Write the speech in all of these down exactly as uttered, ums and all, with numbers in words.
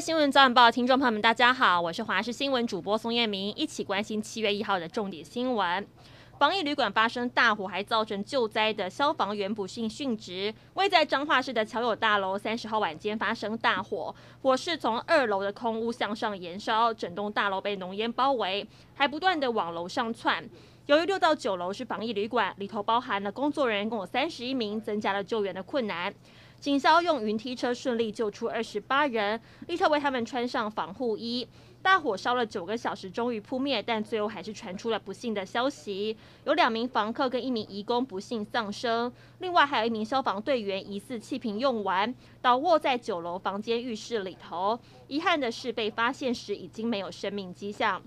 位新闻早晚报的听众朋友们，大家好，我是华视新闻主播宋燕明，一起关心七月一号的重点新闻。防疫旅馆发生大火，还造成救灾的消防员不幸殉职。位在彰化市的侨友大楼三十号晚间发生大火，火势从二楼的空屋向上延烧，整栋大楼被浓烟包围，还不断的往楼上窜。由于六到九楼是防疫旅馆，里头包含了工作人员共有三十一名，增加了救援的困难。警消用云梯车顺利救出二十八人，立刻为他们穿上防护衣。大火烧了九个小时，终于扑灭，但最后还是传出了不幸的消息，有两名房客跟一名移工不幸丧生，另外还有一名消防队员疑似气瓶用完，倒卧在九楼房间浴室里头。遗憾的是，被发现时已经没有生命迹象。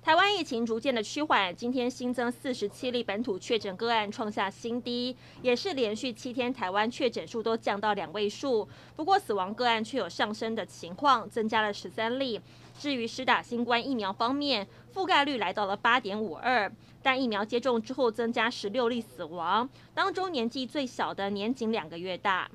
台湾疫情逐渐的趋缓，今天新增四十七例本土确诊个案，创下新低，也是连续七天台湾确诊数都降到两位数。不过死亡个案却有上升的情况，增加了十三例。至于施打新冠疫苗方面，覆盖率来到了八点五二，但疫苗接种之后增加十六例死亡，当中年纪最小的年仅两个月大。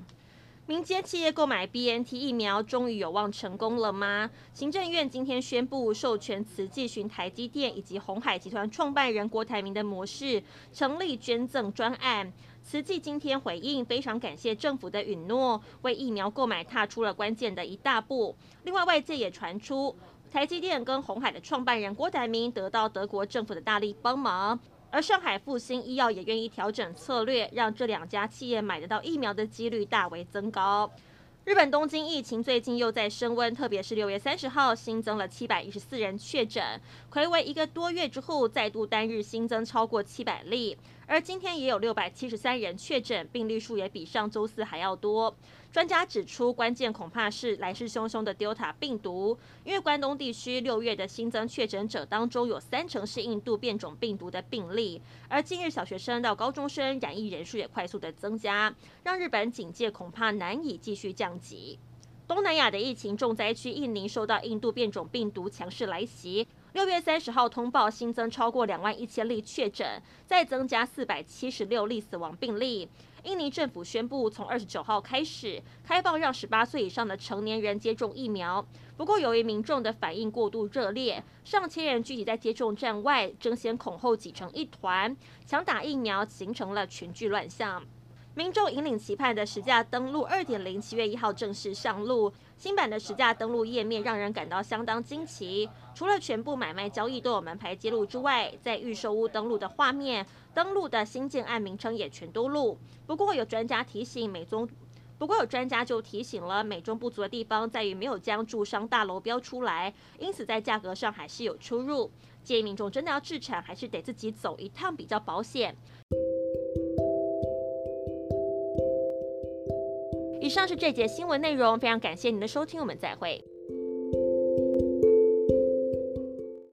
民间企业购买 B N T 疫苗终于有望成功了吗？行政院今天宣布授权慈济寻台积电以及鸿海集团创办人郭台铭的模式成立捐赠专案。慈济今天回应，非常感谢政府的允诺，为疫苗购买踏出了关键的一大步。另外，外界也传出台积电跟鸿海的创办人郭台铭得到德国政府的大力帮忙。而上海复星医药也愿意调整策略，让这两家企业买得到疫苗的几率大为增高。日本东京疫情最近又在升温，特别是六月三十号新增了七百一十四人确诊，睽违一个多月之后，再度单日新增超过七百例。而今天也有六百七十三人确诊，病例数也比上周四还要多。专家指出，关键恐怕是来势汹汹的 Delta 病毒，因为关东地区六月的新增确诊者当中有三成是印度变种病毒的病例，而近日小学生到高中生染疫人数也快速的增加，让日本警戒恐怕难以继续降级。东南亚的疫情重灾区印尼受到印度变种病毒强势来袭。六月三十号通报新增超过两万一千例确诊，再增加四百七十六例死亡病例。印尼政府宣布，从二十九号开始开放让十八岁以上的成年人接种疫苗。不过，由于民众的反应过度热烈，上千人聚集在接种站外，争先恐后挤成一团，抢打疫苗，形成了群聚乱象。民众引领期盼的实价登录 二点零 七月一号正式上路，新版的实价登录页面让人感到相当惊奇。除了全部买卖交易都有门牌揭露之外，在预售屋登录的画面，登录的新建案名称也全都露。不过有专家提醒，美中不过有专家就提醒了，美中不足的地方在于没有将住商大楼标出来，因此在价格上还是有出入。建议民众真的要置产，还是得自己走一趟比较保险。以上是这节新闻内容，非常感谢您的收听，我们再会。